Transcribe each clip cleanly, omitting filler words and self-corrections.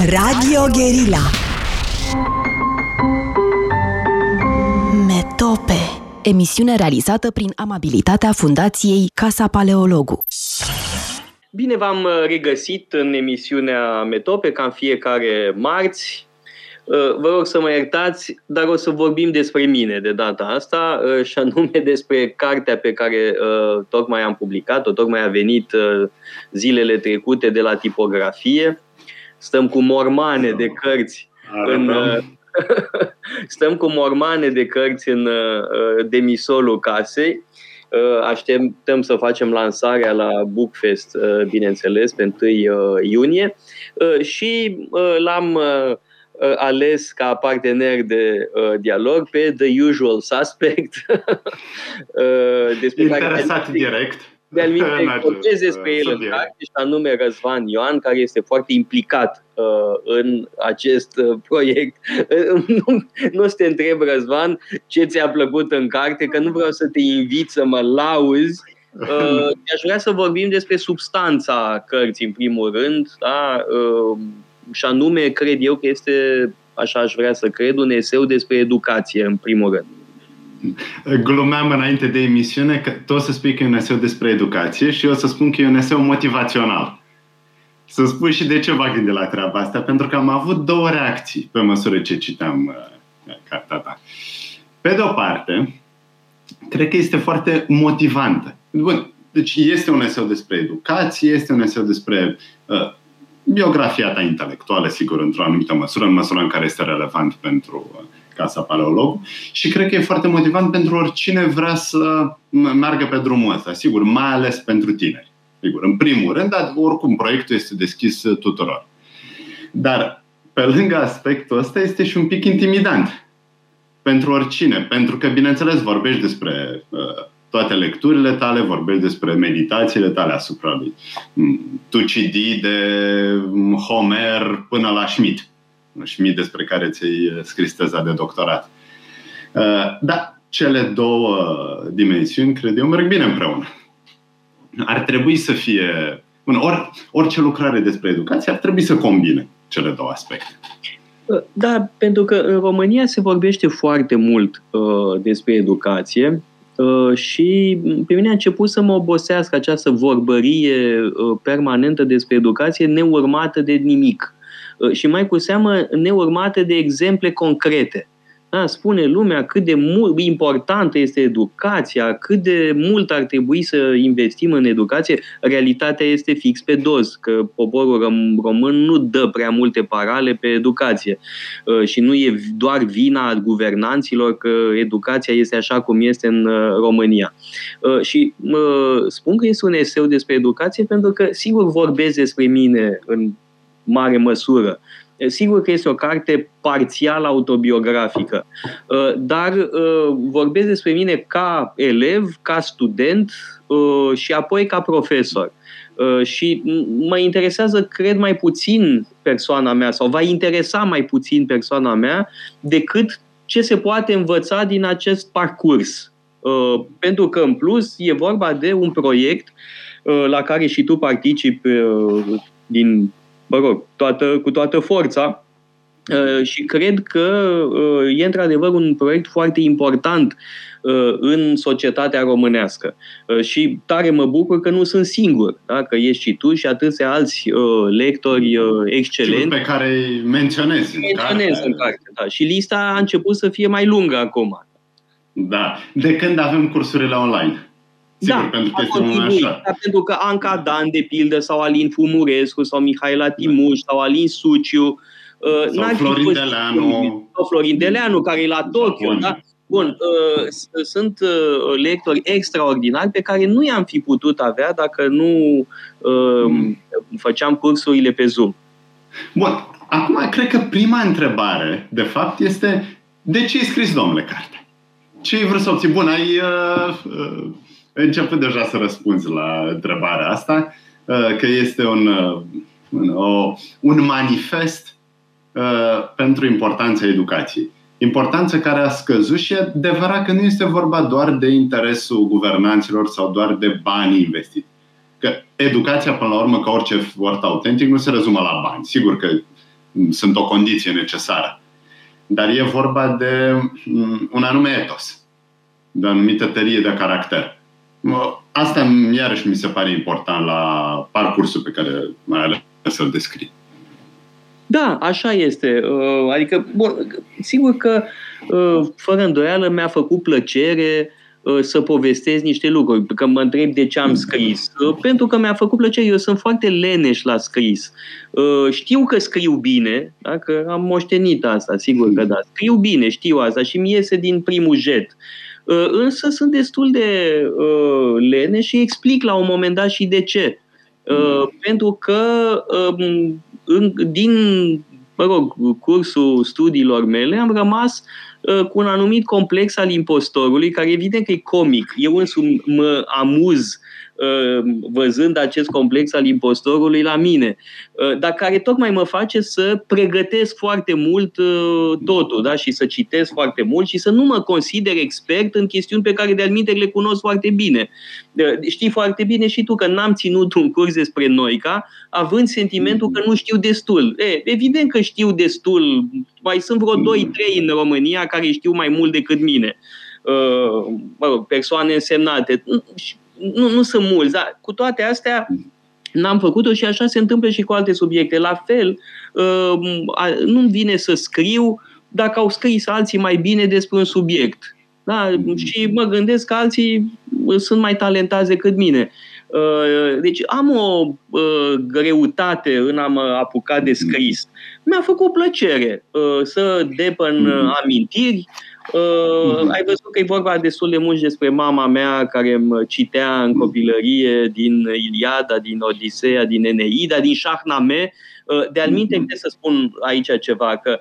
Radio Guerilla. Metope. Emisiune realizată prin amabilitatea Fundației Casa Paleologu. Bine v-am regăsit în emisiunea Metope, ca în fiecare marți. Vă rog să mă iertați, dar o să vorbim despre mine de data asta și anume despre cartea pe care tocmai am publicat-o, tocmai a venit zilele trecute de la tipografie. Stăm cu mormane de cărți în demisolul casei. Așteptăm să facem lansarea la Bookfest, bineînțeles, pe 1 iunie și l-am ales ca partener de dialog pe The Usual Suspect. Interesat direct. De-al minte, despre el în carte, și anume Răzvan Ioan, care este foarte implicat în acest proiect. Nu o să te întreb, Răzvan, ce ți-a plăcut în carte, că nu vreau să te invit să mă lauzi. Aș vrea să vorbim despre substanța cărții, în primul rând, da? Și anume, cred eu că este, așa aș vrea să cred, un eseu despre educație, în primul rând. Glumeam înainte de emisiune că tu o să spui că e un eseu despre educație și eu o să spun că e un eseu motivațional. Să spui și de ce v-a gândit la treaba asta, pentru că am avut două reacții pe măsură ce citeam cartea ta. Pe de o parte, cred că este foarte motivantă. Bun, deci este un eseu despre educație, este un eseu despre biografia ta intelectuală, sigur, într-o anumită măsură, în măsura în care este relevant pentru Casa Paleologu, și cred că e foarte motivant pentru oricine vrea să meargă pe drumul ăsta, sigur, mai ales pentru tineri. Sigur, în primul rând, dar oricum proiectul este deschis tuturor. Dar, pe lângă aspectul ăsta, este și un pic intimidant pentru oricine, pentru că, bineînțeles, vorbești despre toate lecturile tale, vorbești despre meditațiile tale asupra lui Tucidide, Homer, până la Schmitt. Schmitt, despre care ți-ai scris teza de doctorat. Dar cele două dimensiuni, cred eu, merg bine împreună. Ar trebui să fie... Orice lucrare despre educație ar trebui să combine cele două aspecte. Da, pentru că în România se vorbește foarte mult despre educație și pe mine a început să mă obosească această vorbărie permanentă despre educație neurmată de nimic. Și mai cu seamă neurmate de exemple concrete. Da, spune lumea cât de importantă este educația, cât de mult ar trebui să investim în educație. Realitatea este fix pe dos, că poporul român nu dă prea multe parale pe educație. Și nu e doar vina guvernanților că educația este așa cum este în România. Și spun că este un eseu despre educație pentru că sigur vorbesc despre mine în mare măsură. Sigur că este o carte parțial autobiografică, dar vorbesc despre mine ca elev, ca student și apoi ca profesor. Și mă interesează, cred, mai puțin persoana mea sau va interesa mai puțin persoana mea decât ce se poate învăța din acest parcurs. Pentru că, în plus, e vorba de un proiect la care și tu participi din... cu toată forța și cred că e într-adevăr un proiect foarte important în societatea românească. Și tare mă bucur că nu sunt singur, da? Că ești și tu și atâția alți lectori excelenți. Pe care îi menționezi în carte, da. Și lista a început să fie mai lungă acum. Da, de când avem cursurile online. Sigur, da, pentru că Anca Dan, de pildă, sau Alin Fumurescu, sau Mihaela Timuș, sau Alin Suciu, sau Florin Deleanu. Florin Deleanu, care e la Tokyo, da? Bun, sunt lectori extraordinari pe care nu i-am fi putut avea dacă nu făceam cursurile pe Zoom. Bun, acum cred că prima întrebare, de fapt, este de ce ai scris, domnule, carte? Ce ai vrut să obții? Bun, ai... Începând deja să răspunzi la întrebarea asta, că este un manifest pentru importanța educației. Importanța care a scăzut și e adevărat că nu este vorba doar de interesul guvernanților sau doar de banii investiți. Că educația, până la urmă, ca orice efort autentic, nu se rezumă la bani. Sigur că sunt o condiție necesară. Dar e vorba de un anume etos, de anumită tărie de caracter. Asta, iarăși, mi se pare important la parcursul pe care mai ales să-l descrii. Da, așa este. Adică, bun, sigur că, fără îndoială, mi-a făcut plăcere să povestesc niște lucruri. Că mă întreb de ce am scris. Pentru că mi-a făcut plăcere. Eu sunt foarte leneș la scris. Știu că scriu bine, da? Că am moștenit asta, sigur că da. Scriu bine, știu asta și mi iese din primul jet. Însă sunt destul de leneș și explic la un moment dat și de ce. Pentru că din cursul studiilor mele am rămas cu un anumit complex al impostorului, care evident că e comic. Eu însumi mă amuz văzând acest complex al impostorului la mine, dar care tocmai mă face să pregătesc foarte mult totul, da? Și să citesc foarte mult și să nu mă consider expert în chestiuni pe care de-alminteri le cunosc foarte bine. Știi foarte bine și tu că n-am ținut un curs despre Noica, având sentimentul că nu știu destul. Evident că știu destul, mai sunt vreo 2-3 în România care știu mai mult decât mine. Persoane însemnate. Nu sunt mulți, dar cu toate astea n-am făcut-o și așa se întâmplă și cu alte subiecte. La fel, nu-mi vine să scriu dacă au scris alții mai bine despre un subiect. Da? Și mă gândesc că alții sunt mai talentați decât mine. Deci am o greutate în a mă apuca de scris. Mi-a făcut plăcere să depăn amintiri. Ai văzut că e vorba destul de mult despre mama mea care îmi citea în copilărie din Iliada, din Odiseea, din Eneida, din Shahnameh. De-alminte, trebuie să spun aici ceva, că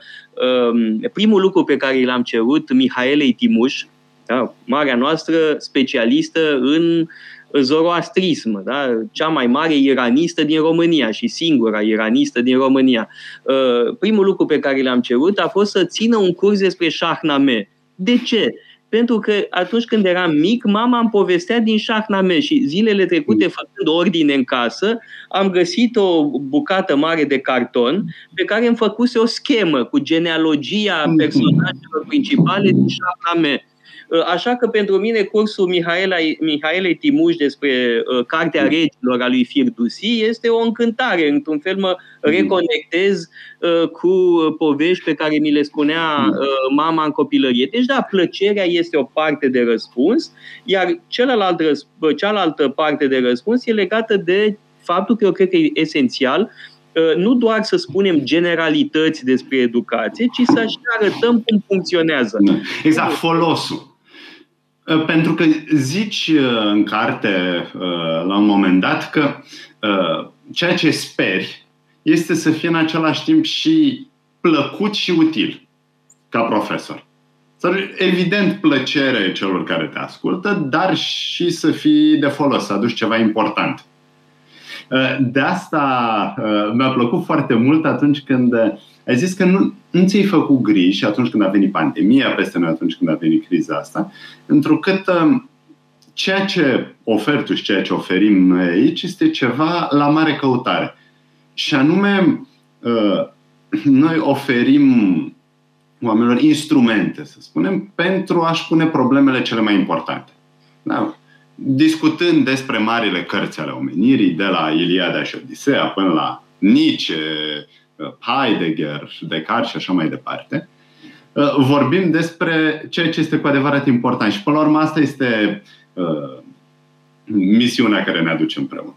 primul lucru pe care l-am cerut Mihaelei Timuș, da, marea noastră specialistă în zoroastrism, da? Cea mai mare iranistă din România și singura iranistă din România. Primul lucru pe care l-am cerut a fost să țină un curs despre Shahnameh. De ce? Pentru că atunci când eram mic, mama îmi povestea din Shahnameh și zilele trecute, făcând ordine în casă, am găsit o bucată mare de carton pe care îmi făcuse o schemă cu genealogia personajelor principale din Shahnameh. Așa că pentru mine cursul Mihaelei Timuș despre Cartea Regilor a lui Firdusi este o încântare. Într-un fel mă reconectez cu povești pe care mi le spunea mama în copilărie. Deci da, plăcerea este o parte de răspuns, iar cealaltă parte de răspuns e legată de faptul că eu cred că e esențial nu doar să spunem generalități despre educație, ci să și arătăm cum funcționează. Exact, folosul. Pentru că zici în carte, la un moment dat, că ceea ce speri este să fie în același timp și plăcut și util ca profesor. Evident, plăcere celor care te ascultă, dar și să fii de folos, să aduci ceva important. De asta mi-a plăcut foarte mult atunci când ai zis că nu ți-ai făcut griji atunci când a venit pandemia peste noi, atunci când a venit criza asta, întrucât ceea ce oferi tu și ceea ce oferim noi aici este ceva la mare căutare. Și anume, noi oferim oamenilor instrumente, să spunem, pentru a-și pune problemele cele mai importante. Da? Discutând despre marile cărți ale omenirii, de la Iliada și Odiseea până la Nietzsche, Heidegger, Descartes și așa mai departe, vorbim despre ceea ce este cu adevărat important. Și până la urmă asta este misiunea care ne aduce împreună.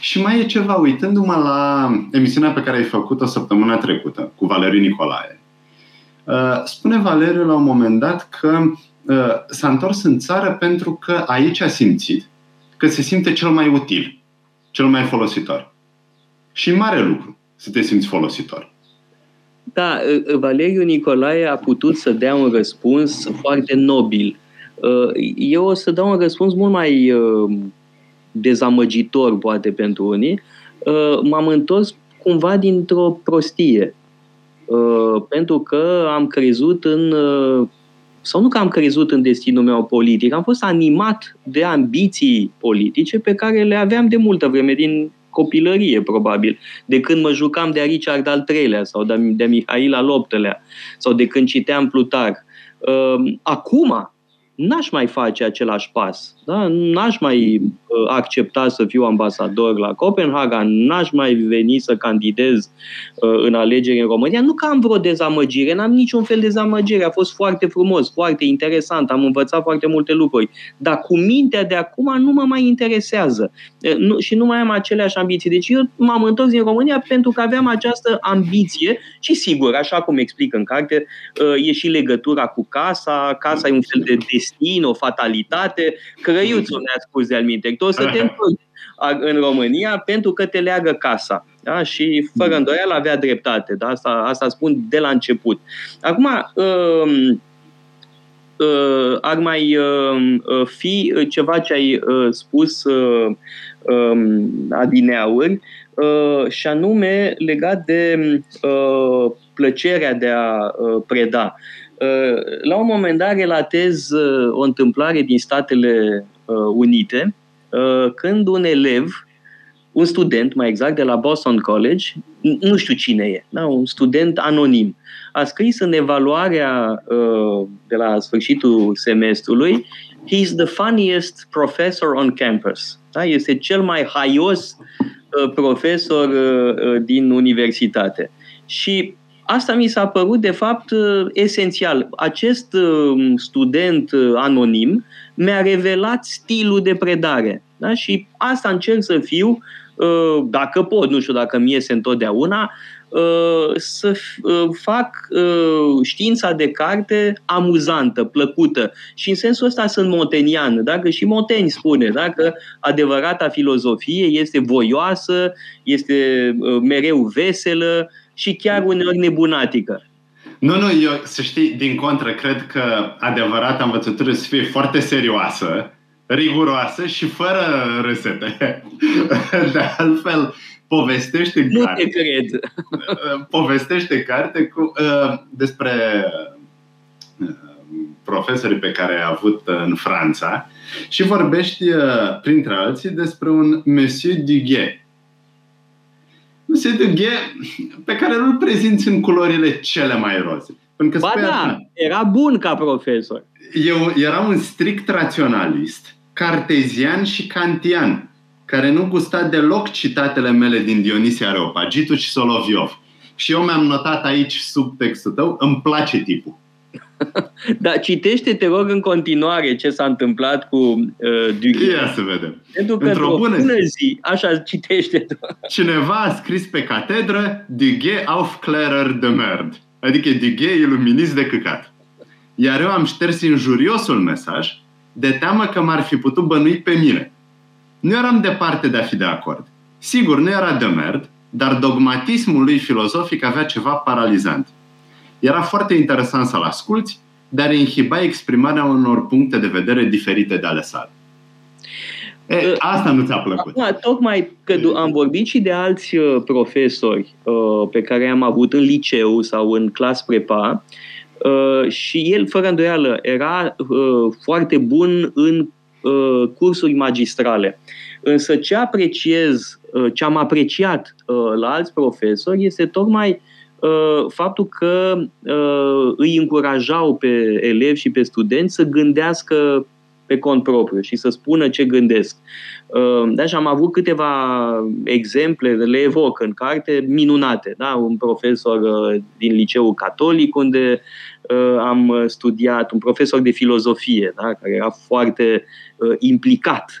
Și mai e ceva, uitându-mă la emisiunea pe care ai făcut-o săptămâna trecută cu Valeriu Nicolae. Spune Valeriu la un moment dat că s-a întors în țară pentru că aici a simțit că se simte cel mai util, cel mai folositor. Și mare lucru să te simți folositor. Da, Valeriu Nicolae a putut să dea un răspuns foarte nobil. Eu o să dau un răspuns mult mai dezamăgitor, poate, pentru unii. M-am întors cumva dintr-o prostie. Pentru că am crezut în... sau nu că am crezut în destinul meu politic, am fost animat de ambiții politice pe care le aveam de multă vreme din copilărie, probabil, de când mă jucam de Richard al III-lea sau de Mihail al VIII-lea sau de când citeam Plutar. Acum n-aș mai face același pas, da? N-aș mai accepta să fiu ambasador la Copenhaga, n-aș mai veni să candidez în alegeri în România. Nu că am vreo dezamăgire, n-am niciun fel de dezamăgire, a fost foarte frumos, foarte interesant, am învățat foarte multe lucruri, dar cu mintea de acum nu mă mai interesează și nu mai am aceleași ambiții. Deci eu m-am întors din România pentru că aveam această ambiție și sigur, așa cum explic în carte, e și legătura cu casa, casa e un fel de o fatalitate. Crăiuțul ne-a spus de-al minte că o să te întorci în România pentru că te leagă casa. Da? Și fără îndoială avea dreptate. Da? Asta spun de la început. Acum ar mai fi ceva ce ai spus adineauri și anume legat de plăcerea de a preda. La un moment dat relatez o întâmplare din Statele Unite când un elev, un student mai exact de la Boston College, nu știu cine e, da? Un student anonim, a scris în evaluarea de la sfârșitul semestrului "He's the funniest professor on campus." Da? Este cel mai haios profesor din universitate. Și asta mi s-a părut, de fapt, esențial. Acest student anonim mi-a revelat stilul de predare. Da? Și asta încerc să fiu, dacă pot, nu știu dacă îmi iese întotdeauna, să fac știința de carte amuzantă, plăcută. Și în sensul ăsta sunt montenian. Dacă și Montaigne spune, dacă adevărata filozofie este voioasă, este mereu veselă, și chiar uneori nebunatică. Nu, eu, să știi, din contră, cred că adevărata învățătură să fie foarte serioasă, riguroasă și fără râsete. De altfel, povestește nu carte. Nu te cred. Povestește carte cu, despre profesorii pe care a avut în Franța și vorbește, printre alții, despre un Monsieur Duget. Monsieur Duget, pe care îl prezinți în culorile cele mai roze. Pentru că era bun ca profesor. Era un strict raționalist, cartezian și kantian, care nu gusta deloc citatele mele din Dionisie Areopagitul și Soloviov. Și eu mi-am notat aici subtextul tău, îmi place tipul. Dar citește, te rog, în continuare ce s-a întâmplat cu Duget. Ia să vedem. Pentru că într-o bună zi, așa citește tu. Cineva a scris pe catedră Duget aufklärer de merde. Adică Duget iluminist de căcat. Iar eu am șters injuriosul mesaj de teamă că m-ar fi putut bănui pe mine. Nu eram departe de a fi de acord. Sigur, nu era de merd, dar dogmatismul lui filozofic avea ceva paralizant. Era foarte interesant să-l asculți, dar inhiba exprimarea unor puncte de vedere diferite de ale sale. Asta nu ți-a plăcut. Acum, tocmai că am vorbit și de alți profesori pe care i-am avut în liceu sau în clas prepa și el, fără îndoială, era foarte bun în cursuri magistrale. Însă ce apreciez, ce am apreciat la alți profesori este tocmai faptul că îi încurajau pe elevi și pe studenți să gândească pe cont propriu și să spună ce gândesc. Da, și am avut câteva exemple, le evoc în carte, minunate. Da? Un profesor din liceul catolic unde am studiat, un profesor de filozofie, da? Care era foarte implicat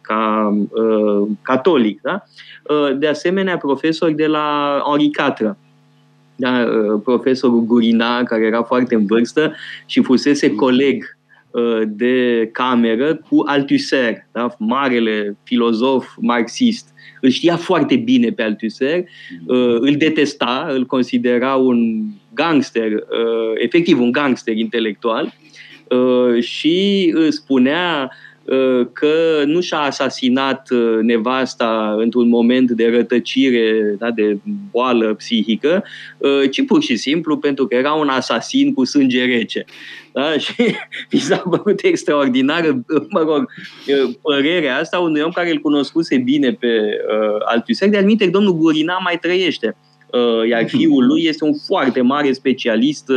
ca catolic. Da? De asemenea, profesori de la Henri IV. Da? Profesorul Gurina, care era foarte în vârstă și fusese coleg de cameră cu Althusser, da? Marele filozof marxist. Îl știa foarte bine pe Althusser, îl detesta, îl considera un gangster, efectiv un gangster intelectual și spunea că nu și-a asasinat nevasta într-un moment de rătăcire, da, de boală psihică, ci pur și simplu pentru că era un asasin cu sânge rece. Da? Și mi s-a părut extraordinară, mă rog, părerea asta unui om care îl cunoscuse bine pe Althusser. De-al minte, domnul Gurina mai trăiește, iar fiul lui este un foarte mare specialist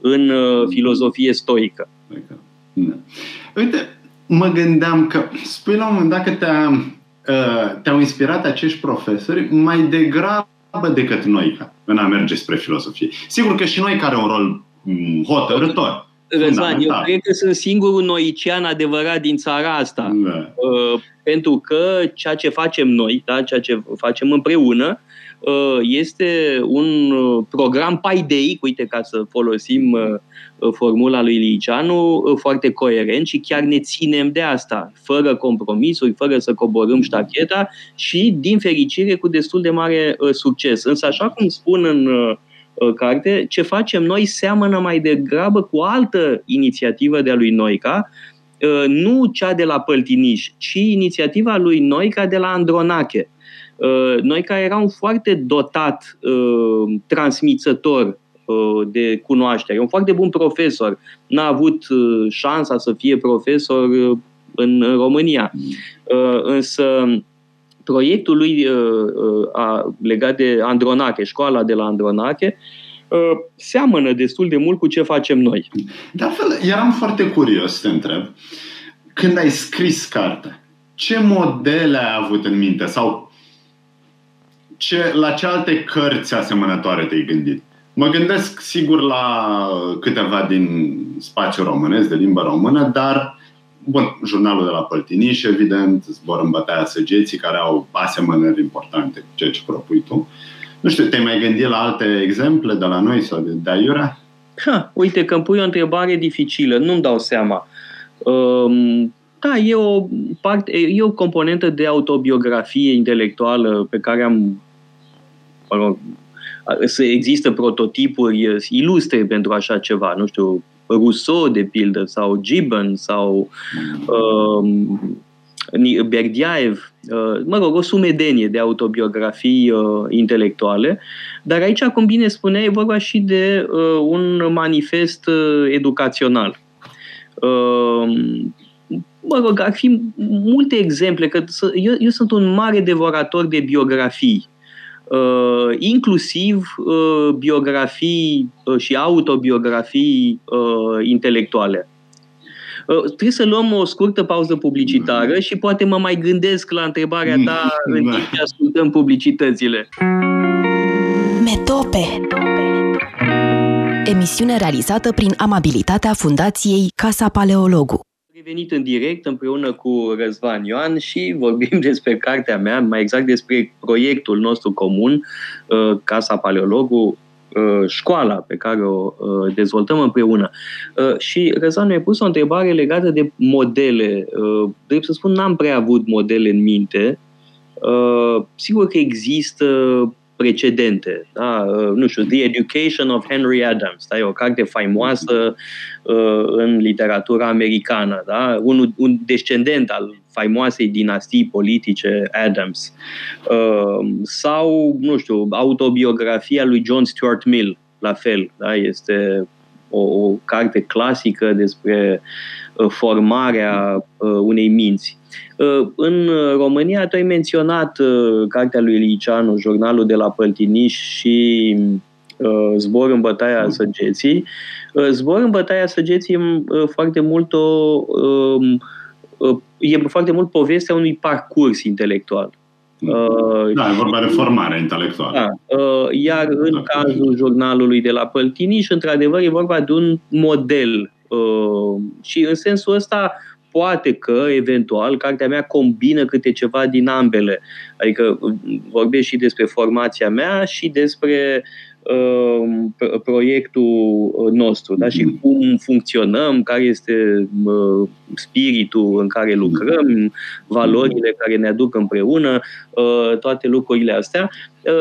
în filozofie stoică. Uite, mă gândeam că spui la un moment dat că te-au inspirat acești profesori mai degrabă decât Noica în a merge spre filozofie. Sigur că și Noica are un rol hotărâtor. Răzvan, eu cred că sunt singurul noician adevărat din țara asta. Da. Pentru că ceea ce facem noi, da, ceea ce facem împreună, este un program paideic, uite, ca să folosim formula lui Liceanu, foarte coerent și chiar ne ținem de asta, fără compromisuri, fără să coborâm ștacheta și, din fericire, cu destul de mare succes. Însă, așa cum spun în carte, ce facem noi seamănă mai degrabă cu o altă inițiativă de-a lui Noica, nu cea de la Păltiniș, ci inițiativa lui Noica de la Andronache. Noica era un foarte dotat transmițător de cunoaștere, un foarte bun profesor. N-a avut șansa să fie profesor în România. Însă proiectul lui legat de Andronache, școala de la Andronache, seamănă destul de mult cu ce facem noi. De altfel, eram foarte curios să te întreb, când ai scris cartea, ce modele ai avut în minte sau la ce alte cărți asemănătoare te-ai gândit? Mă gândesc sigur la câteva din spațiul românesc, de limba română, dar bun, Jurnalul de la Păltiniș, evident, Zbor în bătaia Săgeții, care au asemănări importante cu ceea ce propui tu. Nu știu, te-ai mai gândit la alte exemple de la noi sau de aiurea? Uite că îmi pui o întrebare dificilă, nu-mi dau seama. Da, e o componentă de autobiografie intelectuală pe care am... Mă rog, să există prototipuri ilustre pentru așa ceva, nu știu... Rousseau, de pildă, sau Gibbon, sau Berdiaev, mă rog, o sumedenie de autobiografii intelectuale, dar aici, cum bine spunea, e vorba și de un manifest educațional. Mă rog, ar fi multe exemple, că eu sunt un mare devorator de biografii. Inclusiv biografii și autobiografii intelectuale. Trebuie să luăm o scurtă pauză publicitară și poate mă mai gândesc la întrebarea ta în timp ce ascultăm publicitățile. Metope. Emisiune realizată prin amabilitatea Fundației Casa Paleologu. Venit în direct împreună cu Răzvan Ioan și vorbim despre cartea mea, mai exact despre proiectul nostru comun, Casa Paleologu, școala pe care o dezvoltăm împreună. Și Răzvan mi-a pus o întrebare legată de modele. Trebuie să spun, n-am prea avut modele în minte. Sigur că există precedente. Da? Nu știu, The Education of Henry Adams. Da? E o carte faimoasă în literatura americană. Da? Un descendent al faimoasei dinastii politice Adams. Sau, nu știu, autobiografia lui John Stuart Mill. La fel. Da? Este o carte clasică despre formarea unei minți. În România, tu ai menționat cartea lui Liceanu, Jurnalul de la Păltiniș și Zbor în bătaia Săgeții. Zbor în bătaia Săgeții e foarte mult povestea unui parcurs intelectual. Da, e vorba de formare intelectuală. Da, iar în cazul Jurnalului de la Păltiniș, într-adevăr, e vorba de un model. Și în sensul ăsta... Poate că, eventual, cartea mea combină câte ceva din ambele. Adică vorbesc și despre formația mea și despre proiectul nostru. Da? Și cum funcționăm, care este spiritul în care lucrăm, valorile care ne aduc împreună, toate lucrurile astea.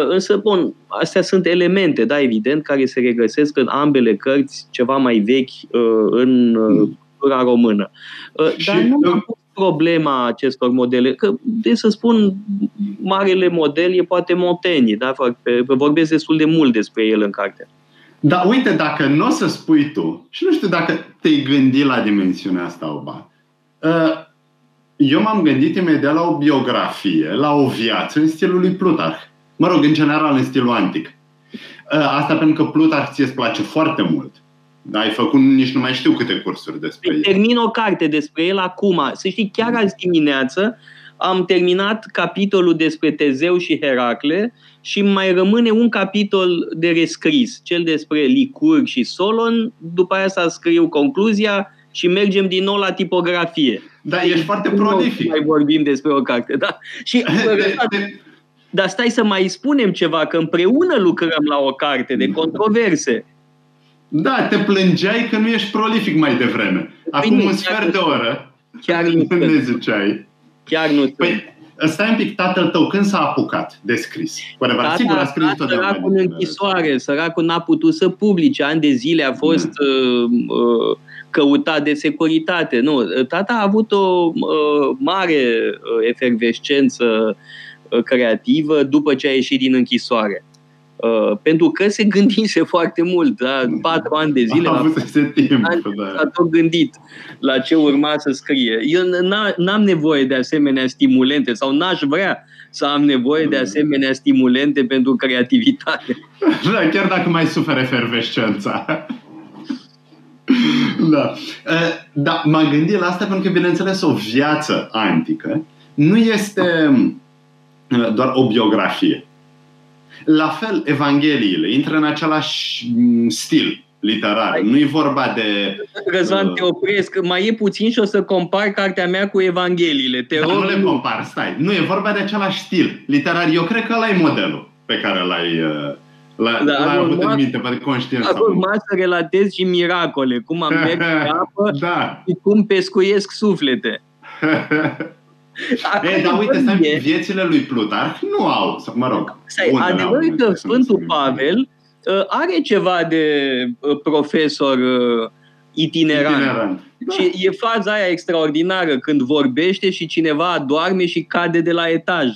Însă, bun, astea sunt elemente, da, evident, care se regăsesc în ambele cărți ceva mai vechi în română. Dar nu am pus problema acestor modele, că, de să spun, marele model e poate Montaigne, da? Vorbesc destul de mult despre el în carte. Dar uite, dacă nu o să spui tu, și nu știu dacă te-ai gândit la dimensiunea asta, Oba, eu m-am gândit imediat la o biografie, la o viață în stilul lui Plutarh. Mă rog, în general, în stilul antic. Asta pentru că Plutarh ție-ți place foarte mult. Ai făcut nici nu mai știu câte cursuri despre el. Termin o carte despre el acum. Să știi, chiar azi dimineață am terminat capitolul despre Tezeu și Heracle și mai rămâne un capitol de rescris, cel despre Licurg și Solon. După aia să scriu concluzia și mergem din nou la tipografie. Da, ești foarte prolific. Mai vorbim despre o carte, da? Și... Dar stai să mai spunem ceva, că împreună lucrăm la o carte de controverse. Da, te plângeai că nu ești prolific mai devreme. Acum un sfert de oră chiar nu ne ziceai. Chiar nu. Păi, stai un pic, tatăl tău când s-a apucat de scris? Tata, sigur, a scris tot săracul în închisoare, săracul n-a putut să publice. Ani de zile a fost căutat de securitate. Nu, tata a avut o mare efervescență creativă după ce a ieșit din închisoare. Pentru că se gândise foarte mult, da? 4 ani de zile a tot gândit la ce urma să scrie. Eu n-am nevoie de asemenea stimulente sau n-aș vrea să am nevoie de asemenea stimulente pentru creativitate. Da, chiar dacă mai suferă efervescența. Da. Da, m-am gândit la asta pentru că, bineînțeles, o viață antică nu este doar o biografie. La fel, Evangheliile intră în același stil literar. Nu e vorba de... Răzvan, te opresc. Mai e puțin și o să compar cartea mea cu Evangheliile. Dar nu le compar, stai. Nu, e vorba de același stil literar. Eu cred că ăla e modelul pe care l-ai avut în minte, pe conștiință. A urmat să relatez și miracole. Cum am mers pe apă și cum pescuiesc suflete. Ei, dar uite, stai, viețile lui Plutarh nu au, mă rog. Adevărul că Sfântul Pavel are ceva de profesor itinerant. Da. Și e faza aia extraordinară când vorbește și cineva adorme și cade de la etaj.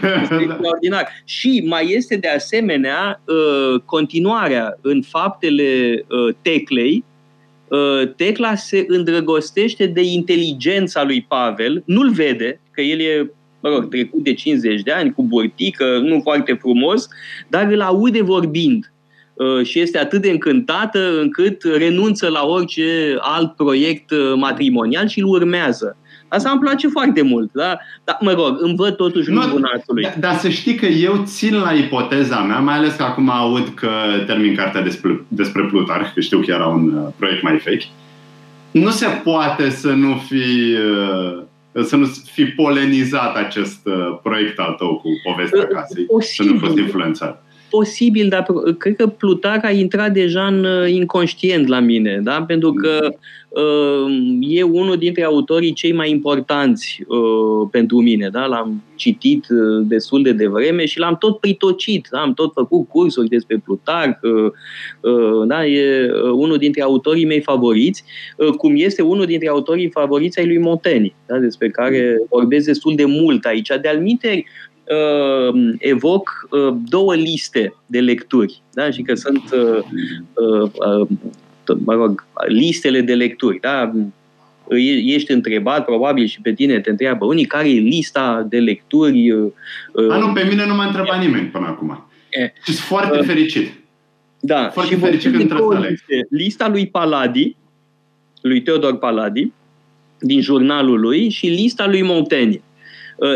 Este extraordinar. Și mai este de asemenea continuarea în faptele Teclei. Tecla se îndrăgostește de inteligența lui Pavel, nu-l vede, că el e, mă rog, trecut de 50 de ani, cu burtică, nu foarte frumos, dar îl aude vorbind și este atât de încântată încât renunță la orice alt proiect matrimonial și îl urmează. Asta îmi place foarte mult, da? Dar, mă rog, îmi văd totuși bunatului. Dar să știi că eu țin la ipoteza mea, mai ales că acum aud că termin cartea despre Plutarh, că știu că era un proiect mai vechi. Nu se poate să nu fi polenizat acest proiect al tău cu povestea casei, posibil, să nu fost influențat. Posibil, dar cred că Plutarh a intrat deja în inconștient la mine, da? Pentru că e unul dintre autorii cei mai importanți pentru mine. Da? L-am citit destul de devreme și l-am tot pritocit. Da? Am tot făcut cursuri despre Plutarh. Da? E unul dintre autorii mei favoriți, cum este unul dintre autorii favoriți ai lui Montaigne, da? Despre care vorbesc destul de mult aici. De-al minteri, evoc două liste de lecturi. Da? Și că sunt... mă rog, listele de lecturi, da? Ești întrebat, probabil și pe tine te întreabă unii, care e lista de lecturi? Nu, pe mine nu m-a întrebat nimeni până acum. Sunt foarte fericit. Da, foarte și fericit când trebuie să aleg. Lista lui Paladi, lui Teodor Paladi, din jurnalul lui, și lista lui Montaigne.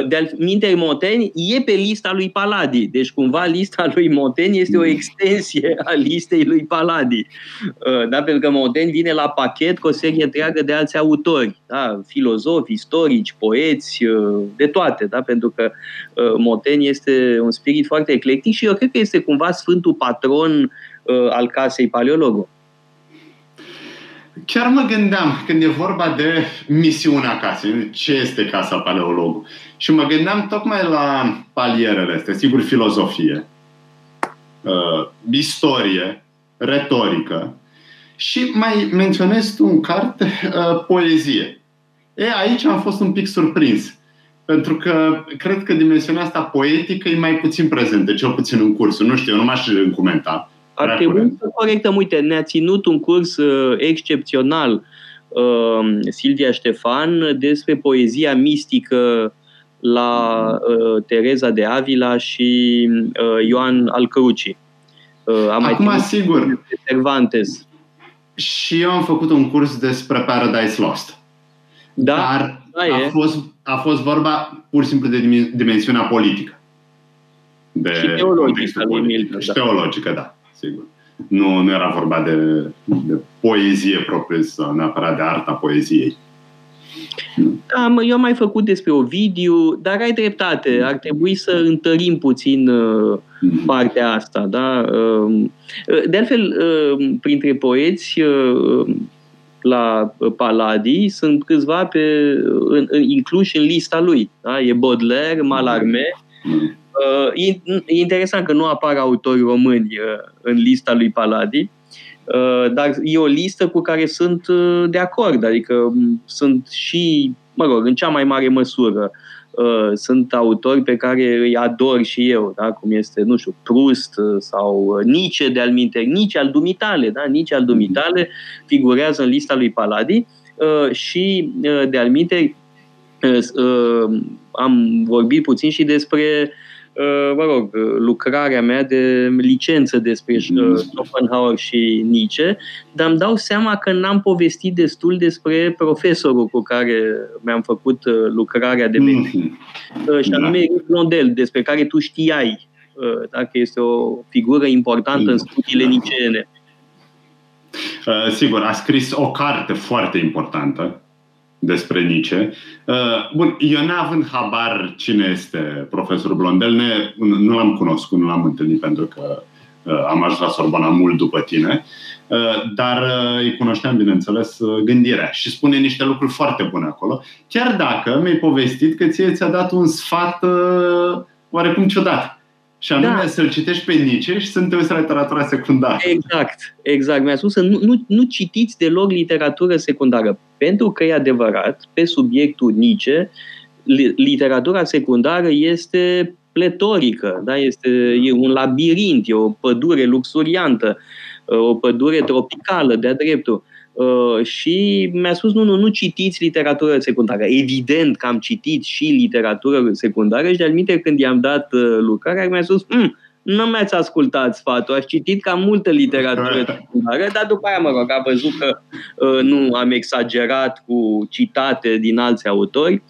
De-altminteri, Montaigne e pe lista lui Paladi. Deci, cumva, lista lui Montaigne este o extensie a listei lui Paladi. Da? Pentru că Montaigne vine la pachet cu o serie întreagă de alți autori. Da? Filozofi, istorici, poeți, de toate. Da? Pentru că Montaigne este un spirit foarte eclectic și eu cred că este cumva sfântul patron al casei Paleologu. Chiar mă gândeam, când e vorba de misiunea casei, ce este Casa Paleologu? Și mă gândeam tocmai la palierele astea, sigur filozofie, istorie, retorică și mai menționez tu în carte poezie. Aici am fost un pic surprins, pentru că cred că dimensiunea asta poetică e mai puțin prezentă, cel puțin în cursul. Nu știu, nu m-aș comenta. Ar trebui să corectăm. Uite, ne-a ținut un curs excepțional Silvia Ștefan despre poezia mistică la Tereza de Avila și Ioan al Crucii. Acum, sigur, Cervantes. Și eu am făcut un curs despre Paradise Lost. Da, dar a fost vorba pur și simplu de dimensiunea politică. Și teologică. Și teologică, da, sigur. Nu era vorba de poezie proprie sau neapărat de arta poeziei. Da, eu am mai făcut despre Ovidiu, dar ai dreptate. Ar trebui să întărim puțin partea asta. Da? De altfel, printre poeți la Paladi sunt câțiva incluși în lista lui. Da? E Baudelaire, Mallarmé. E interesant că nu apar autori români în lista lui Paladi, dar e o listă cu care sunt de acord, adică sunt și, mă rog, în cea mai mare măsură, sunt autori pe care îi ador și eu, da? Cum este, nu știu, Proust sau Nietzsche de alminteri, Nietzsche al dumitale, da? Nietzsche al dumitale figurează în lista lui Paladi și de alminteri am vorbit puțin și despre, mă rog, lucrarea mea de licență despre Schopenhauer și Nietzsche, dar îmi dau seama că n-am povestit destul despre profesorul cu care mi-am făcut lucrarea de medicină, și anume Eric Blondel, despre care tu știai, dacă este o figură importantă în studiile niceene. Sigur, a scris o carte foarte importantă despre Nietzsche. Bun, eu n-având habar cine este profesorul Blondel, nu l-am cunoscut, nu l-am întâlnit pentru că am ajuns la Sorbona mult după tine, dar îi cunoșteam, bineînțeles, gândirea și spune niște lucruri foarte bune acolo, chiar dacă mi-ai povestit că ți-a dat un sfat oarecum ciudat. Și anume să-l citești pe Nietzsche și să nu te uiți la literatura secundară. Exact. Mi-a spus să nu citiți deloc literatură secundară. Pentru că e adevărat, pe subiectul Nietzsche, literatura secundară este pletorică. Da? E un labirint, e o pădure luxuriantă, o pădure tropicală de-a dreptul. Și mi-a spus, nu citiți literatură secundară. Evident că am citit și literatură secundară și de admite când i-am dat lucrarea, mi-a spus, nu mi-ați ascultat sfatul, aș citit cam multă literatură secundară, dar după aia, mă rog, a văzut că nu am exagerat cu citate din alți autori.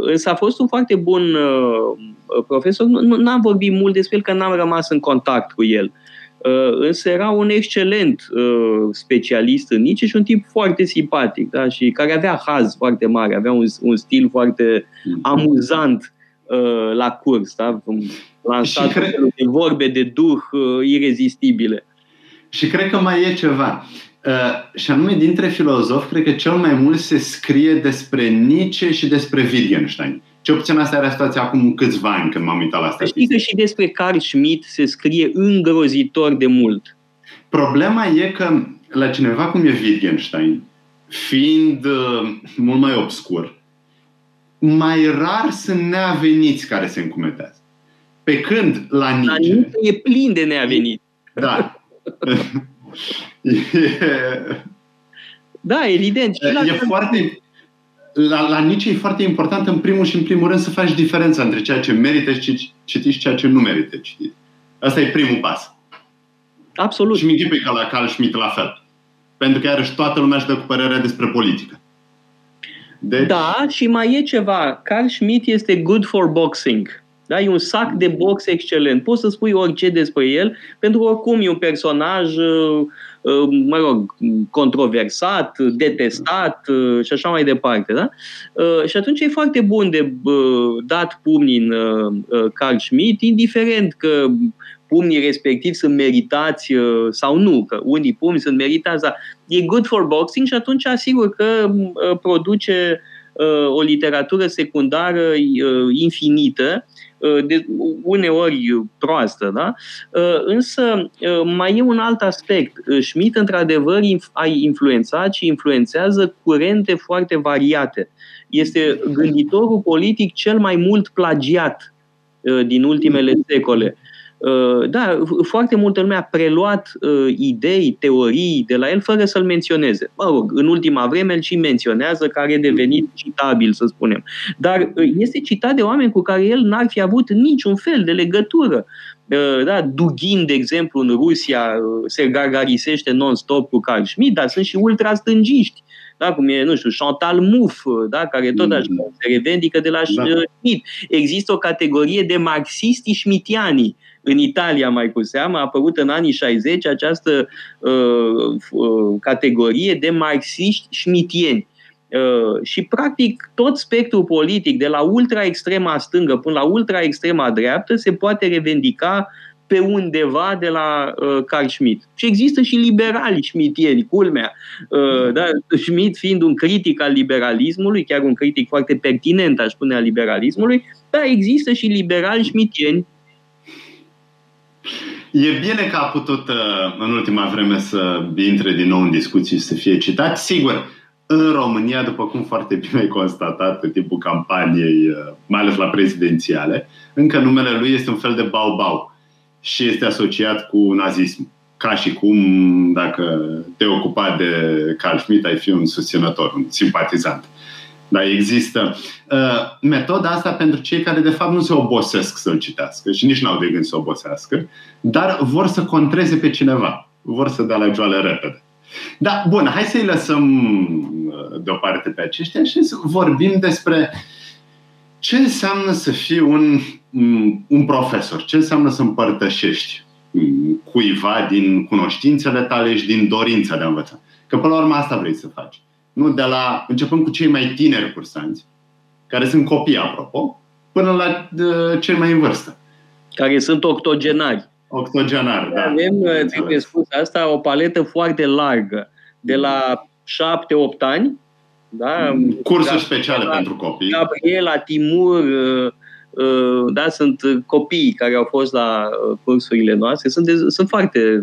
Însă a fost un foarte bun profesor, n-am vorbit mult despre el, că n-am rămas în contact cu el. Însă era un excelent specialist în Nietzsche și un tip foarte simpatic, da? Și care avea haz foarte mare, avea un stil foarte amuzant la curs, da? Lansat de vorbe de duh irezistibile. Și cred că mai e ceva, și anume dintre filozofi, cred că cel mai mult se scrie despre Nietzsche și despre Wittgenstein. Cel puțin asta era situația acum câțiva ani când m-am uitat la asta. Știi că și despre Carl Schmitt se scrie îngrozitor de mult. Problema e că la cineva cum e Wittgenstein, fiind mult mai obscur, mai rar sunt neaveniți care se încumetează. Pe când la Nietzsche... La Nietzsche e plin de neaveniți. Da. Da, evident. E foarte... La Nietzsche e foarte important, în primul și în primul rând, să faci diferența între ceea ce merită citit și ceea ce nu merită citit. Asta e primul pas. Absolut. Și mi închipui că la Carl Schmitt la fel. Pentru că iarăși toată lumea își dă cu părerea despre politică. Deci... Da, și mai e ceva. Carl Schmitt este good for boxing. Da? E un sac de box excelent. Poți să spui orice despre el, pentru că oricum e un personaj... mă rog, controversat, detestat și așa mai departe, da? Și atunci e foarte bun de dat pumnii în Carl Schmitt, indiferent că pumnii respectiv sunt meritați sau nu, că unii pumni sunt meritați, dar e good for boxing și atunci asigur că produce o literatură secundară infinită, uneori proastă, da? Însă mai e un alt aspect. Schmitt, într-adevăr, a influențat și influențează curente foarte variate. Este gânditorul politic cel mai mult plagiat din ultimele secole. Da, foarte multă lume a preluat idei, teorii de la el fără să-l menționeze. Mă rog, în ultima vreme îl și menționează, care a devenit citabil, să spunem. Dar este citat de oameni cu care el n-ar fi avut niciun fel de legătură. Da, Dugin, de exemplu, în Rusia se gargarisește non-stop cu Carl Schmitt, dar sunt și ultrastângiști. Da, cum e, nu știu, Chantal Mouffe, da, care tot așa se revendică de la Schmitt. Există o categorie de marxisti schmittiani. În Italia, mai cu seamă, a apărut în anii 60 această categorie de marxiști schmittieni. Și, practic, tot spectrul politic, de la ultra-extrema stângă până la ultra-extrema dreaptă, se poate revendica pe undeva de la Carl Schmitt. Și există și liberali schmittieni, culmea. Da? Schmitt fiind un critic al liberalismului, chiar un critic foarte pertinent, aș spune, al liberalismului, dar există și liberali schmittieni. E bine că a putut în ultima vreme să intre din nou în discuții și să fie citat. Sigur, în România, după cum foarte bine ai constatat pe timpul campaniei, mai ales la prezidențiale, încă numele lui este un fel de bau-bau și este asociat cu nazism. Ca și cum, dacă te ocupa de Carl Schmitt, ai fi un susținător, un simpatizant. Dar există metoda asta pentru cei care de fapt nu se obosesc să-l citească și nici n-au de gând să obosească, dar vor să contreze pe cineva, vor să dea la joală repede. Dar bun, hai să-i lăsăm deoparte pe aceștia și să vorbim despre ce înseamnă să fii un profesor, ce înseamnă să împărtășești cuiva din cunoștințele tale și din dorința de a învăța. Că până la urmă asta vrei să faci. Nu, de la, începând cu cei mai tineri cursanți, care sunt copii, apropo, până la cei mai în vârstă. Care sunt octogenari. Octogenari, da. Avem, trebuie spus asta, o paletă foarte largă, de la 7-8 ani. Da? Cursuri speciale pentru copii. Gabriela, Timur, da, sunt copii care au fost la cursurile noastre. Sunt foarte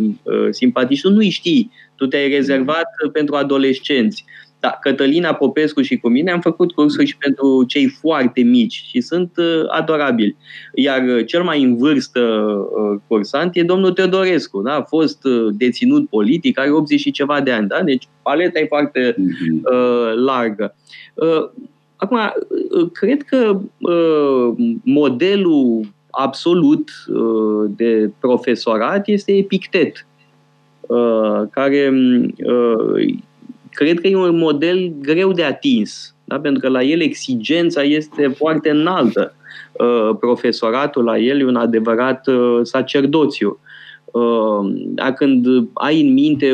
simpatici. Tu nu-i știi. Tu te-ai rezervat pentru adolescenți. Da, Cătălina Popescu și cu mine am făcut cursuri și pentru cei foarte mici și sunt adorabili. Iar cel mai în vârstă cursant e domnul Teodorescu, da? A fost deținut politic, are 80 și ceva de ani, da? Deci paleta e foarte largă. Acum, cred că modelul absolut de profesorat este Epictet, care cred că e un model greu de atins, da? Pentru că la el exigența este foarte înaltă. Profesoratul la el e un adevărat sacerdoțiu. Când ai în minte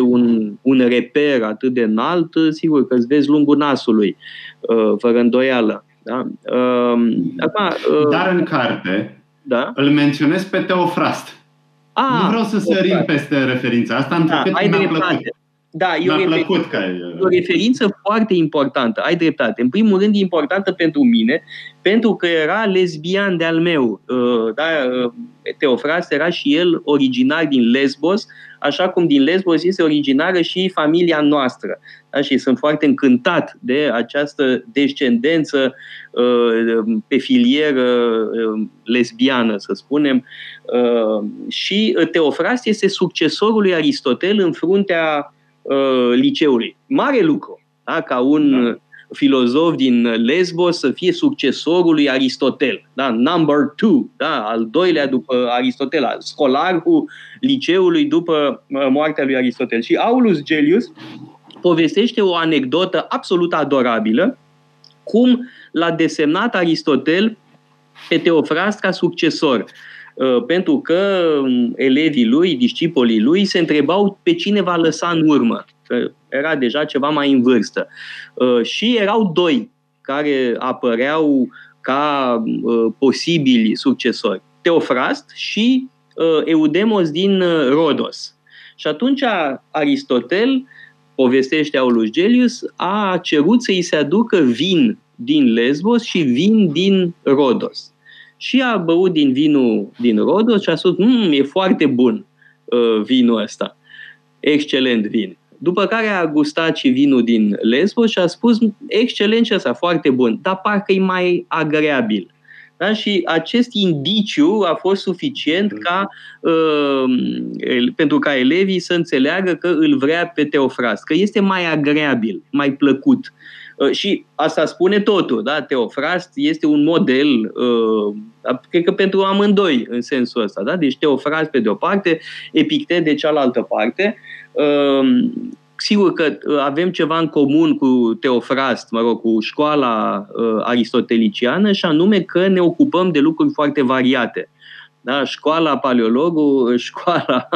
un reper atât de înalt, sigur că îți vezi lungul nasului, fără îndoială. Da? Dar în carte, da? Îl menționez pe Teofrast. Nu vreau să sărim peste referința asta, întrucât mi-a plăcut. Da, e o referință foarte importantă, ai dreptate. În primul rând e importantă pentru mine, pentru că era lesbian de-al meu. Da, Teofrast era și el originar din Lesbos, așa cum din Lesbos este originară și familia noastră. Da, și sunt foarte încântat de această descendență pe filieră lesbiană, să spunem. Și Teofrast este succesorul lui Aristotel în fruntea liceului. Mare lucru, da? Ca un filozof din Lesbos să fie succesorul lui Aristotel, da? Number two, da? Al doilea după Aristotel, scolarul liceului după moartea lui Aristotel. Și Aulus Gellius povestește o anecdotă absolut adorabilă, cum l-a desemnat Aristotel pe Teofrast ca succesor, pentru că elevii lui, discipolii lui, se întrebau pe cine va lăsa în urmă, că era deja ceva mai în vârstă. Și erau doi care apăreau ca posibili succesori, Teofrast și Eudemos din Rodos. Și atunci Aristotel, povestește Aulus Gellius, a cerut să-i se aducă vin din Lesbos și vin din Rodos. Și a băut din vinul din Rodos și a spus, e foarte bun vinul ăsta, excelent vin. După care a gustat și vinul din Lesbos și a spus, excelent și ăsta, foarte bun, dar parcă e mai agreabil. Da? Și acest indiciu a fost suficient pentru ca elevii să înțeleagă că îl vrea pe Teofrast, că este mai agreabil, mai plăcut. Și asta spune totul, da? Teofrast este un model, cred că pentru amândoi în sensul ăsta. Da? Deci Teofrast pe de o parte, Epictet de cealaltă parte. Sigur că avem ceva în comun cu Teofrast, cu școala aristoteliciană, și anume că ne ocupăm de lucruri foarte variate. Da, școala Paleologu, școala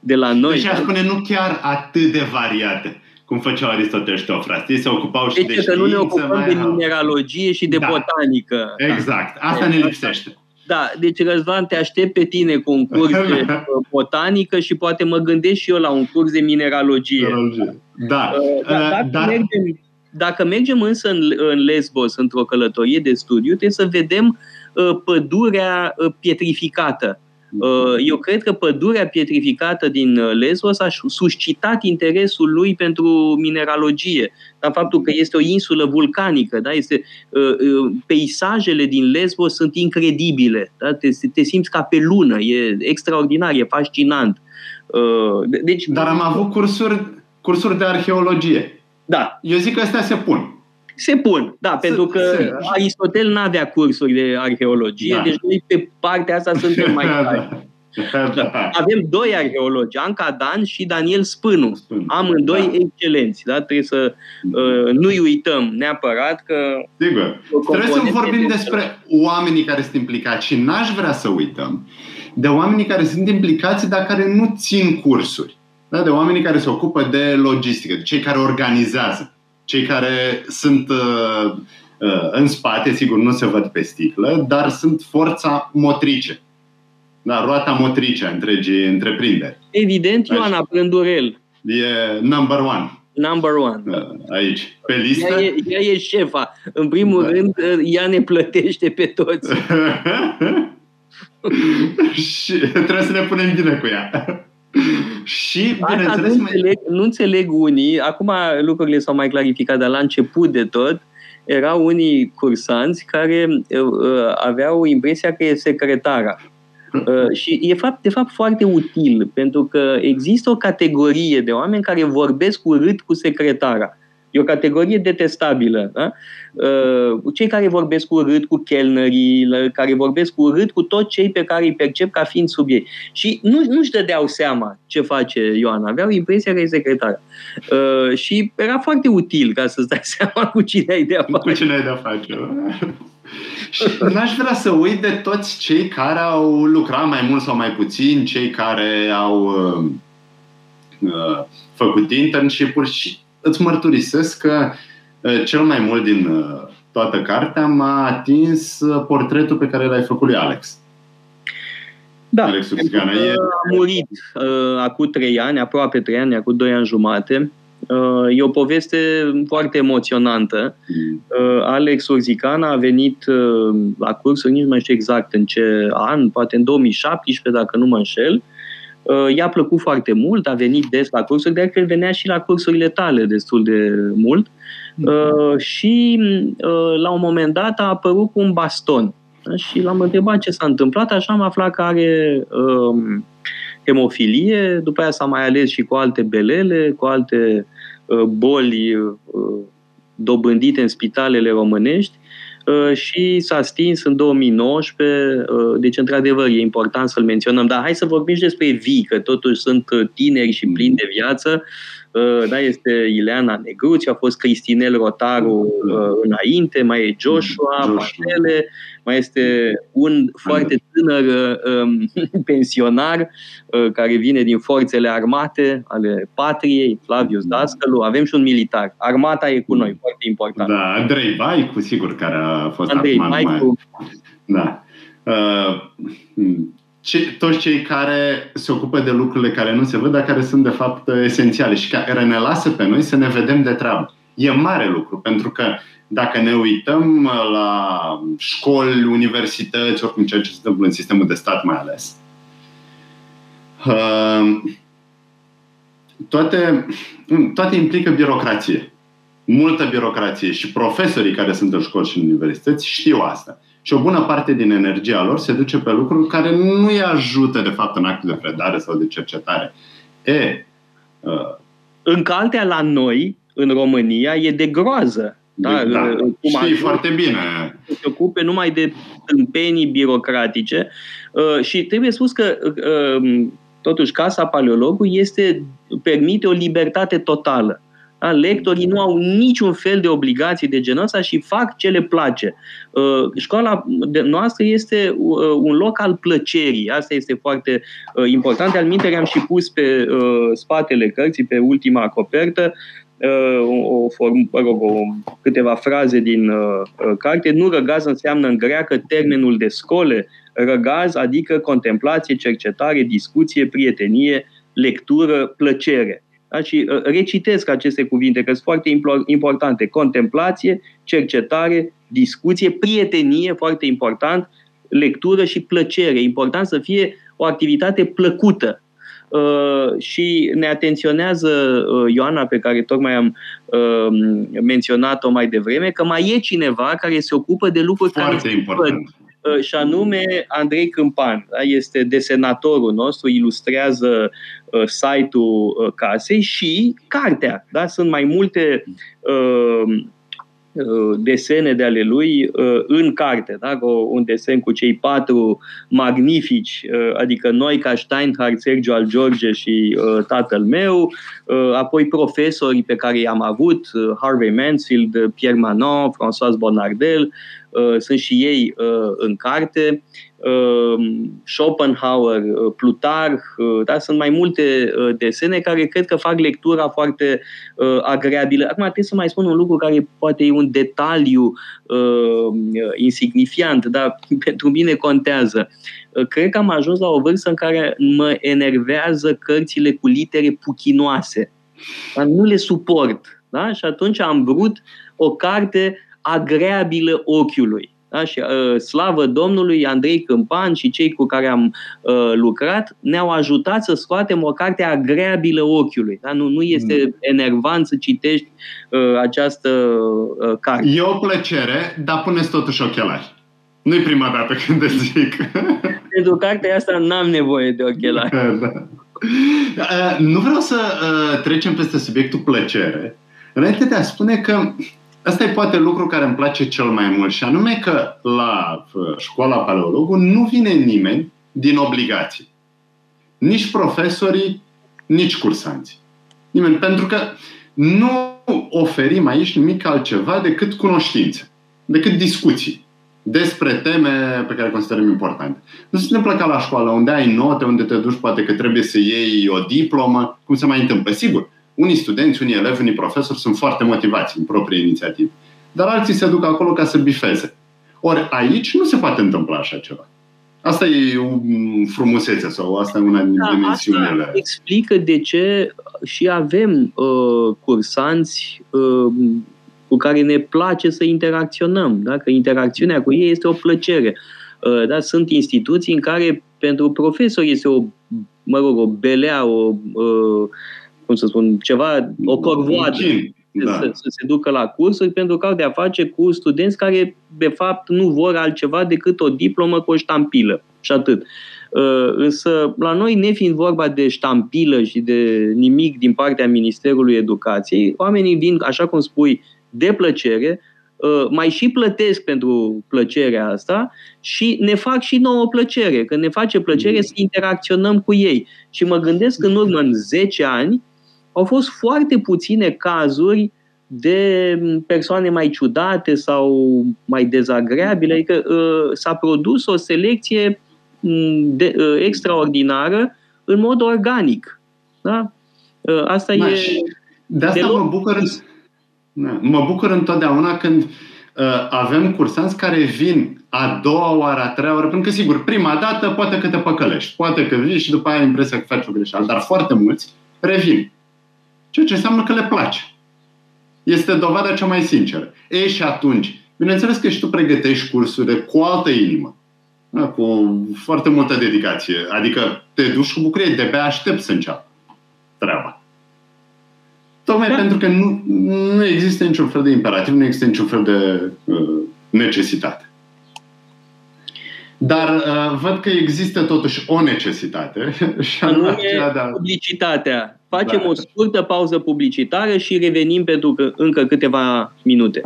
de la noi. Deci aș spune nu chiar atât de variate cum făceau Aristotel și Teofrast. Ei se ocupau și de știință. Nu ne ocupăm de mineralogie și de botanică. Exact, asta ne lipsește. Da, deci Răzvan, te aștept pe tine cu un curs de botanică și poate mă gândesc și eu la un curs de mineralogie. Da. Dacă mergem însă în Lesbos, într-o călătorie de studiu, trebuie să vedem pădurea pietrificată. Eu cred că pădurea pietrificată din Lesbos a suscitat interesul lui pentru mineralogie. Dar faptul că este o insulă vulcanică, da? Peisajele din Lesbos sunt incredibile. Da? Te simți ca pe lună, e extraordinar, e fascinant. Deci, dar am avut cursuri de arheologie. Da. Eu zic că astea se pun. Se pun, da, pentru că Aristotel n-avea cursuri de arheologie, deci noi pe partea asta suntem mai tari. Avem doi arheologi, Anca Dan și Daniel Spânu. Amândoi excelenți, da? Trebuie să nu-i uităm neapărat că... Sigur. Trebuie să vorbim despre oamenii care sunt implicați și n-aș vrea să uităm de oamenii care sunt implicați, dar care nu țin cursuri. Da? De oamenii care se ocupă de logistică, de cei care organizează. Cei care sunt în spate, sigur, nu se văd pe sticlă, dar sunt forța motrice. Da, roata motrice a întregii întreprinderi. Evident, Ioana Prândurel. E number one. Number one. Aici, pe listă. Ea e șefa. În primul rând, ea ne plătește pe toți. Și trebuie să ne punem bine cu ea. Și, nu înțeleg unii, acum lucrurile s-au mai clarificat, dar la început de tot erau unii cursanți care aveau impresia că e secretara. Și e de fapt foarte util, pentru că există o categorie de oameni care vorbesc urât cu secretara. E o categorie detestabilă. Da? Cei care vorbesc urât cu chelnerii, care vorbesc urât cu tot cei pe care îi percep ca fiind sub ei. Și nu-și dădeau seama ce face Ioana. Aveau impresia că e secretară. Și era foarte util ca să-ți dai seama cu cine ai de-a face. Cu cine ai de-a face. Și n-aș vrea să uit de toți cei care au lucrat mai mult sau mai puțin, cei care au făcut internship-uri și îți mărturisesc că cel mai mult din toată cartea m-a atins portretul pe care l-ai făcut lui Alex. Da, Alexul Țigana a murit acum 3 ani, aproape 3 ani, acum 2 ani jumate. E o poveste foarte emoționantă. Alex Urzicana a venit la cursuri, nici nu mai știu exact în ce an, poate în 2017, dacă nu mă înșel. I-a plăcut foarte mult, a venit des la cursuri, dar el venea și la cursurile tale destul de mult. Și la un moment dat a apărut cu un baston. Și l-am întrebat ce s-a întâmplat, așa am aflat că are hemofilie, după aia s-a mai ales și cu alte belele, cu alte boli dobândite în spitalele românești. Și s-a stins în 2019, deci într-adevăr e important să-l menționăm, dar hai să vorbim și despre vii, că totuși sunt tineri și plini de viață. Da, este Ileana Negruț, a fost Cristinel Rotaru înainte, mai e Joshua Pastele, mai este un foarte tânăr pensionar care vine din forțele armate ale patriei, Flavius Dascălu. Avem și un militar. Armata e cu noi, foarte important. Da, Andrei Baicu, sigur, care a fost Andrei acum Baicu. Da. Toți cei care se ocupă de lucrurile care nu se văd, dar care sunt de fapt esențiale și care ne lasă pe noi să ne vedem de treabă. E mare lucru, pentru că dacă ne uităm la școli, universități, oricum ceea ce se întâmplă în sistemul de stat mai ales, toate implică birocrație. Multă birocrație și profesorii care sunt în școli și în universități știu asta. Și o bună parte din energia lor se duce pe lucruri care nu îi ajută de fapt în actul de predare sau de cercetare. Încă altea la noi, în România, e de groază. Da, știi foarte bine. Se ocupe numai de tâmpenii birocratice și trebuie spus că totuși Casa Paleologu permite o libertate totală. Da? Lectorii nu au niciun fel de obligații de genul ăsta și fac ce le place. Școala noastră este un loc al plăcerii. Asta este foarte important. Altminteri am și pus pe spatele cărții, pe ultima copertă, câteva fraze din carte. Nu răgaz înseamnă în greacă termenul de scole. Răgaz adică contemplație, cercetare, discuție, prietenie, lectură, plăcere. Da? Și recitesc aceste cuvinte, că sunt foarte importante. Contemplație, cercetare, discuție, prietenie, foarte important, lectură și plăcere. Important să fie o activitate plăcută. Și ne atenționează Ioana, pe care tocmai am menționat-o mai devreme, că mai e cineva care se ocupă de lucruri foarte importante. Și anume Andrei Câmpan. Este desenatorul nostru, ilustrează site-ul casei și cartea. Da? Sunt mai multe desene de ale lui în carte. Da? Un desen cu cei 4 magnifici, adică Noica, Steinhardt, Sergiu al George și tatăl meu, apoi profesorii pe care i-am avut, Harvey Mansfield, Pierre Manon, François Bonnardel, sunt și ei în carte, Schopenhauer, Plutar, da? Sunt mai multe desene care cred că fac lectura foarte agreabilă. Acum trebuie să mai spun un lucru care poate e un detaliu insignifiant, dar pentru mine contează. Cred că am ajuns la o vârstă în care mă enervează cărțile cu litere puchinoase. Dar nu le suport. Da? Și atunci am vrut o carte agreabilă ochiului. Da? Și, slavă Domnului, Andrei Câmpan și cei cu care am lucrat ne-au ajutat să scoatem o carte agreabilă ochiului. Da? Nu este enervant să citești această carte. E o plăcere, dar puneți totuși ochelari. Nu-i prima dată când îți zic. Pentru cartea asta n-am nevoie de ochelari. Da. Nu vreau să trecem peste subiectul plăcere. Înainte de a spune că asta e poate lucru care îmi place cel mai mult, și anume că la Școala Paleologu nu vine nimeni din obligații. Nici profesorii, nici cursanții. Nimeni, pentru că nu oferim aici nimic altceva decât cunoștințe, decât discuții despre teme pe care considerăm importante. Nu se întâmplă ca la școală, unde ai note, unde te duci, poate că trebuie să iei o diplomă, cum se mai întâmplă. Sigur, unii studenți, unii elevi, unii profesori sunt foarte motivați în proprie inițiativă, dar alții se duc acolo ca să bifeze. Ori aici nu se poate întâmpla așa ceva. Asta e o frumusețe sau asta e una din dimensiunile. Asta explică de ce și avem cursanți cu care ne place să interacționăm. Da? Că interacțiunea cu ei este o plăcere. Da? Sunt instituții în care pentru profesori este o belea, o corvoadă să se ducă la cursuri, pentru că au de-a face cu studenți care de fapt nu vor altceva decât o diplomă cu o ștampilă și atât. Însă la noi, nefiind vorba de ștampilă și de nimic din partea Ministerului Educației, oamenii vin, așa cum spui, de plăcere, mai și plătesc pentru plăcerea asta și ne fac și nouă plăcere, că ne face plăcere să interacționăm cu ei. Și mă gândesc că în urmă, în 10 ani, au fost foarte puține cazuri de persoane mai ciudate sau mai dezagreabile. Adică s-a produs o selecție extraordinară în mod organic. Da? Asta e... De asta mă bucur... Mă bucur întotdeauna când avem cursanți care vin a doua oară, a treia oară, pentru că, sigur, prima dată poate că te păcălești, poate că vii și după aia ai impresia că faci o greșeală, dar foarte mulți revin. Ceea ce înseamnă că le place. Este dovada cea mai sinceră. Ei, și atunci, bineînțeles că și tu pregătești cursurile cu altă inimă, cu foarte multă dedicație. Adică te duci cu bucurie, de-abia aștept să înceapă treaba. Tocmai pentru că nu există niciun fel de imperativ, nu există niciun fel de necesitate. Dar văd că există totuși o necesitate. Și anume publicitatea. Facem o scurtă pauză publicitară și revenim pentru că încă câteva minute.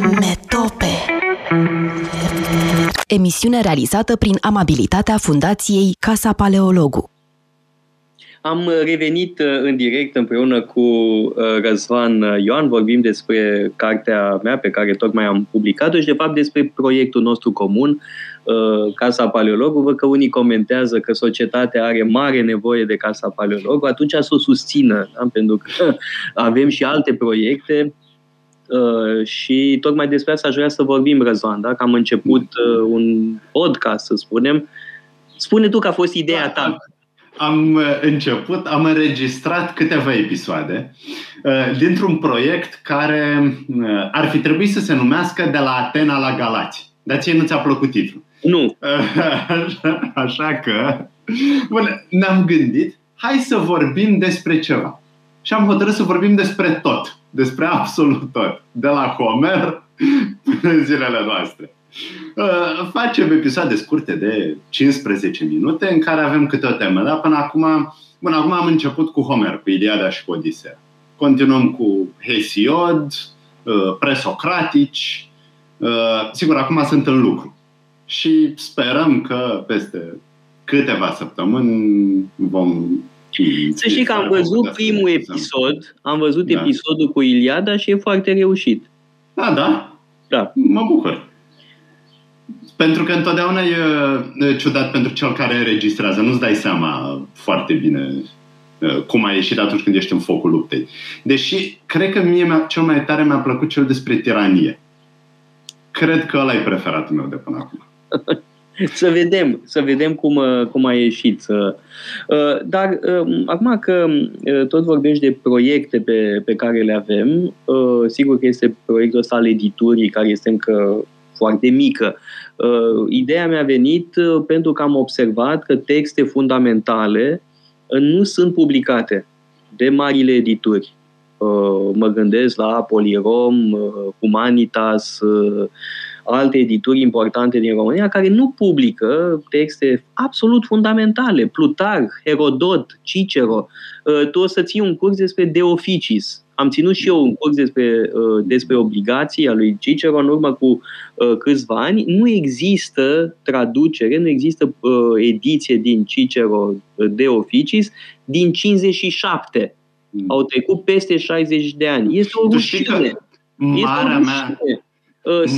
Metope. Emisiune realizată prin amabilitatea Fundației Casa Paleologu. Am revenit în direct împreună cu Răzvan Ioan, vorbim despre cartea mea pe care tocmai am publicat-o și de fapt despre proiectul nostru comun, Casa Paleologu. Văd că unii comentează că societatea are mare nevoie de Casa Paleologu, atunci să o susțină, da? Pentru că avem și alte proiecte și tocmai despre asta aș vrea să vorbim, Răzvan, da? Că am început un podcast, să spunem. Spune tu că a fost ideea ta. Am început, am înregistrat câteva episoade dintr-un proiect care ar fi trebuit să se numească De la Atena la Galați. Dar ție nu ți-a plăcut titlul? Nu. Așa că... Bun, ne-am gândit, hai să vorbim despre ceva. Și am hotărât să vorbim despre tot. Despre absolut tot. De la Homer până în zilele noastre. Facem episoade scurte de 15 minute în care avem câte o temă, da? Până acum am început cu Homer, cu Iliada și cu Odiseea. Continuăm cu Hesiod, presocratici. Sigur, acum sunt în lucru și sperăm că peste câteva săptămâni vom... Să știi că am văzut primul episod, episodul cu Iliada și e foarte reușit. A, da? Da. Mă bucur. Pentru că întotdeauna e ciudat pentru cel care înregistrează. Nu-ți dai seama foarte bine cum a ieșit atunci când ești în focul luptei. Deși, cred că mie cel mai tare mi-a plăcut cel despre tiranie. Cred că ăla e preferatul meu de până acum. Să vedem cum a ieșit. Dar acum că tot vorbești de proiecte pe care le avem, sigur că este proiectul ăsta al editurii, care este încă foarte mică. Ideea mi-a venit pentru că am observat că texte fundamentale nu sunt publicate de marile edituri. Mă gândesc la Polirom, Humanitas, alte edituri importante din România care nu publică texte absolut fundamentale. Plutar, Herodot, Cicero. Tu o să ții un curs despre De Officiis. Am ținut și eu un curs despre obligația lui Cicero în urmă cu câțiva ani. Nu există traducere, nu există ediție din Cicero De Officiis din 57. Au trecut peste 60 de ani. Este o rușine.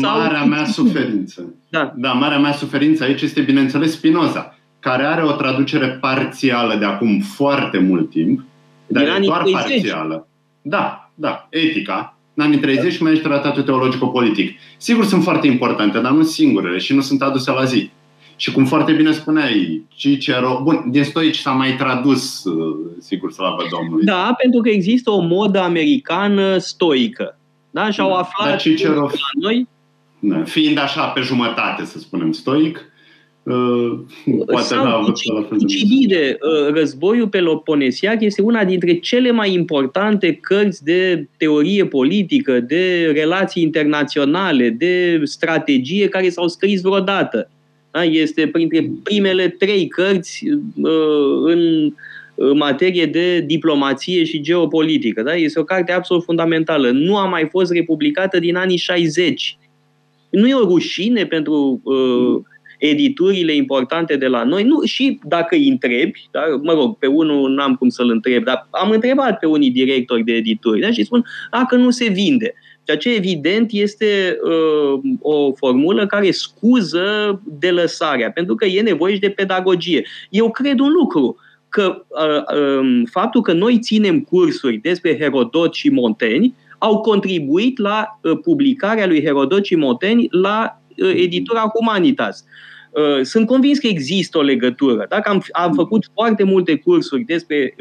Marea mea suferință. Da, marea mea suferință aici este, bineînțeles, Spinoza, care are o traducere parțială de acum foarte mult timp, dar e doar parțială. Da, etica. În anii 30 mai ești tratatul teologico-politic. Sigur sunt foarte importante, dar nu singurele și nu sunt aduse la zi. Și cum foarte bine spuneai, Cicero... Bun, din stoici s-a mai tradus, sigur, slavă Domnului. Da, pentru că există o modă americană stoică. Da? Și au aflat... Da, Cicero, noi. Da, fiind așa pe jumătate, să spunem, stoic... Tucidide, Războiul Peloponesiac este una dintre cele mai importante cărți de teorie politică, de relații internaționale, de strategie care s-au scris vreodată. Este printre primele 3 cărți în materie de diplomație și geopolitică. Este o carte absolut fundamentală. Nu a mai fost republicată din anii 60. Nu e o rușine pentru... editurile importante de la noi, nu, și dacă îi întrebi, dar, mă rog, pe unul n-am cum să-l întreb, dar am întrebat pe unii directori de edituri, da? Și spun, că nu se vinde. Ceea ce evident este o formulă care scuză delăsarea, pentru că e nevoie și de pedagogie. Eu cred un lucru, că faptul că noi ținem cursuri despre Herodot și Montaigne au contribuit la publicarea lui Herodot și Montaigne la editura Humanitas. Sunt convins că există o legătură. Dacă am făcut foarte multe cursuri despre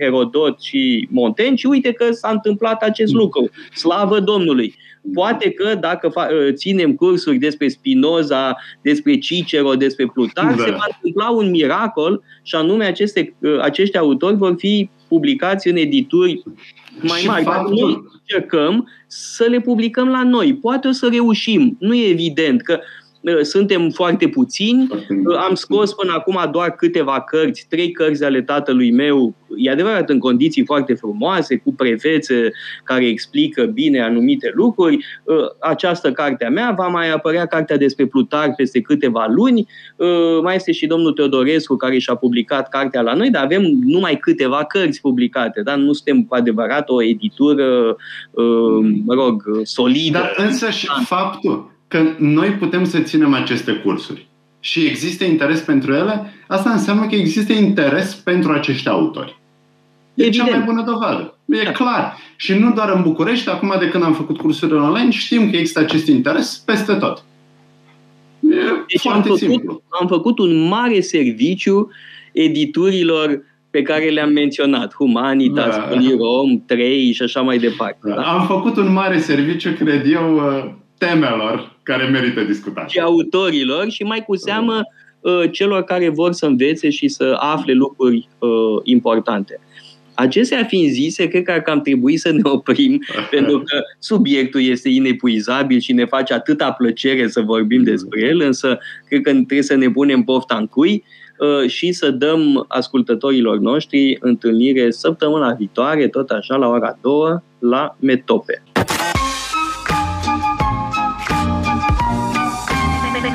Herodot și Montaigne și uite că s-a întâmplat acest lucru. Slavă Domnului! Poate că dacă ținem cursuri despre Spinoza, despre Cicero, despre Plutar, se va întâmpla un miracol și anume acești autori vor fi publicați în edituri mai mari. Noi încercăm să le publicăm la noi. Poate o să reușim. Nu e evident că suntem foarte puțini. Am scos până acum doar câteva cărți, 3 cărți ale tatălui meu, e adevărat în condiții foarte frumoase, cu prefețe care explică bine anumite lucruri. Această carte a mea, va mai apărea cartea despre Plutar peste câteva luni. Mai este și domnul Teodorescu care și-a publicat cartea la noi, dar avem numai câteva cărți publicate, dar nu suntem cu adevărat o editură, mă rog, solidă. Dar însă și faptul că noi putem să ținem aceste cursuri și există interes pentru ele, asta înseamnă că există interes pentru acești autori. E cea mai bună dovadă. E clar. Și nu doar în București, acum de când am făcut cursurile online, știm că există acest interes peste tot. E foarte simplu. Am făcut un mare serviciu editurilor pe care le-am menționat, Humanitas, Polirom, 3 și așa mai departe. Da. Am făcut un mare serviciu, cred eu, temelor care merită discutat. Și autorilor și mai cu seamă celor care vor să învețe și să afle lucruri importante. Acestea fiind zise, cred că ar trebui să ne oprim, pentru că subiectul este inepuizabil și ne face atâta plăcere să vorbim despre el, însă cred că trebuie să ne punem pofta în cui și să dăm ascultătorilor noștri întâlnire săptămâna viitoare, tot așa, la ora 2, la Metope.